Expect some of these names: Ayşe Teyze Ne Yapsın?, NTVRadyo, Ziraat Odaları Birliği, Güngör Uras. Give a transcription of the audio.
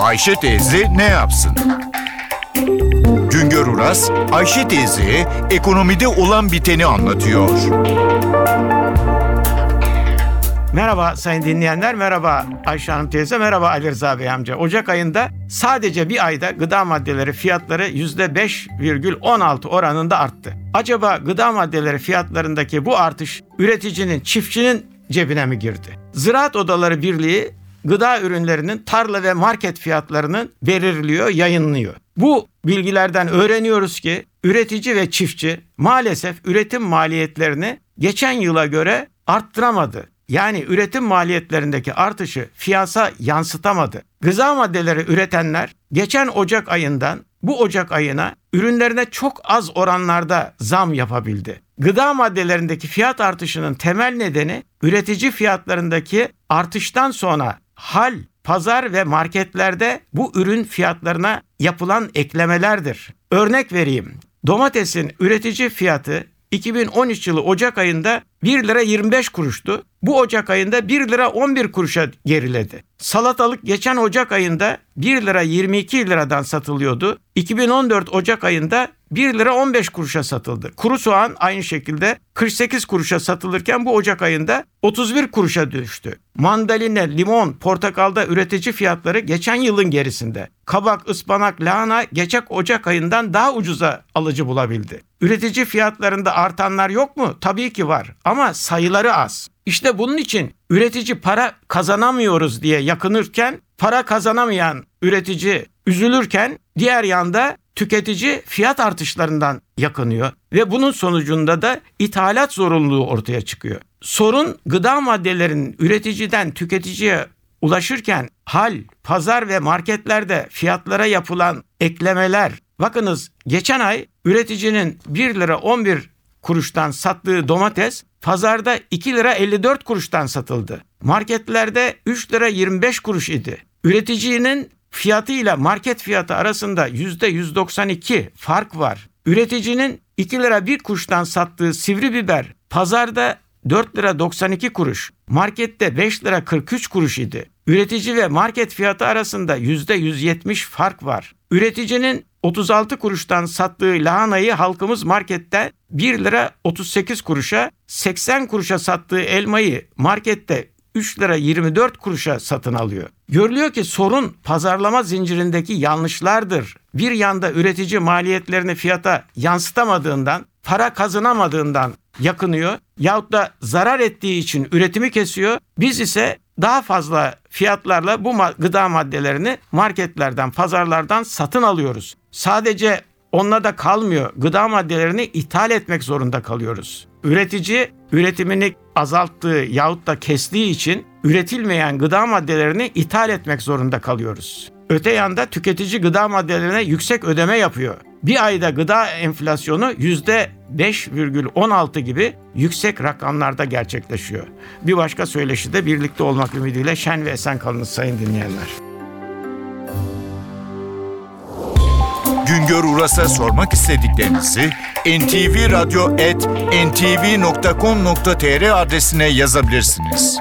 Ayşe teyze ne yapsın? Güngör Uras, Ayşe teyzeye ekonomide olan biteni anlatıyor. Merhaba sayın dinleyenler, merhaba Ayşe Hanım teyze, merhaba Ali Rıza Bey amca. Ocak ayında sadece bir ayda gıda maddeleri fiyatları %5,16 oranında arttı. Acaba gıda maddeleri fiyatlarındaki bu artış üreticinin, çiftçinin cebine mi girdi? Ziraat Odaları Birliği gıda ürünlerinin tarla ve market fiyatlarını belirliyor, yayınlıyor. Bu bilgilerden öğreniyoruz ki üretici ve çiftçi maalesef üretim maliyetlerini geçen yıla göre arttıramadı. Yani üretim maliyetlerindeki artışı fiyata yansıtamadı. Gıda maddeleri üretenler geçen Ocak ayından bu Ocak ayına ürünlerine çok az oranlarda zam yapabildi. Gıda maddelerindeki fiyat artışının temel nedeni üretici fiyatlarındaki artıştan sonra hal, pazar ve marketlerde bu ürün fiyatlarına yapılan eklemelerdir. Örnek vereyim. Domatesin üretici fiyatı 2013 yılı Ocak ayında 1 lira 25 kuruştu. Bu Ocak ayında 1 lira 11 kuruşa geriledi. Salatalık geçen Ocak ayında 1 lira 22 liradan satılıyordu. 2014 Ocak ayında 1 lira 15 kuruşa satıldı. Kuru soğan aynı şekilde 48 kuruşa satılırken bu Ocak ayında 31 kuruşa düştü. Mandalina, limon, portakalda üretici fiyatları geçen yılın gerisinde. Kabak, ıspanak, lahana geçen Ocak ayından daha ucuza alıcı bulabildi. Üretici fiyatlarında artanlar yok mu? Tabii ki var ama sayıları az. İşte bunun için üretici para kazanamıyoruz diye yakınırken, para kazanamayan üretici üzülürken diğer yanda tüketici fiyat artışlarından yakınıyor ve bunun sonucunda da ithalat zorunluluğu ortaya çıkıyor. Sorun gıda maddelerinin üreticiden tüketiciye ulaşırken hal, pazar ve marketlerde fiyatlara yapılan eklemeler. Bakınız geçen ay üreticinin 1 lira 11 kuruştan sattığı domates pazarda 2 lira 54 kuruştan satıldı. Marketlerde 3 lira 25 kuruş idi. Üreticinin fiyatıyla market fiyatı arasında %192 fark var. Üreticinin 2 lira 1 kuruştan sattığı sivri biber pazarda 4 lira 92 kuruş, markette 5 lira 43 kuruş idi. Üretici ve market fiyatı arasında %170 fark var. Üreticinin 36 kuruştan sattığı lahanayı halkımız markette 1 lira 38 kuruşa, 80 kuruşa sattığı elmayı markette 3 lira 24 kuruşa satın alıyor. Görülüyor ki sorun pazarlama zincirindeki yanlışlardır. Bir yanda üretici maliyetlerini fiyata yansıtamadığından, para kazanamadığından yakınıyor yahut da zarar ettiği için üretimi kesiyor. Biz ise daha fazla fiyatlarla bu gıda maddelerini marketlerden, pazarlardan satın alıyoruz. Sadece onunla da kalmıyor. Gıda maddelerini ithal etmek zorunda kalıyoruz. Üretici üretimini azalttığı yahut da kestiği için üretilmeyen gıda maddelerini ithal etmek zorunda kalıyoruz. Öte yanda tüketici gıda maddelerine yüksek ödeme yapıyor. Bir ayda gıda enflasyonu %5,16 gibi yüksek rakamlarda gerçekleşiyor. Bir başka söyleşide birlikte olmak ümidiyle şen ve esen kalınız sayın dinleyenler. Güngör Uras'a sormak istediklerinizi ntvradyo@ntv.com.tr adresine yazabilirsiniz.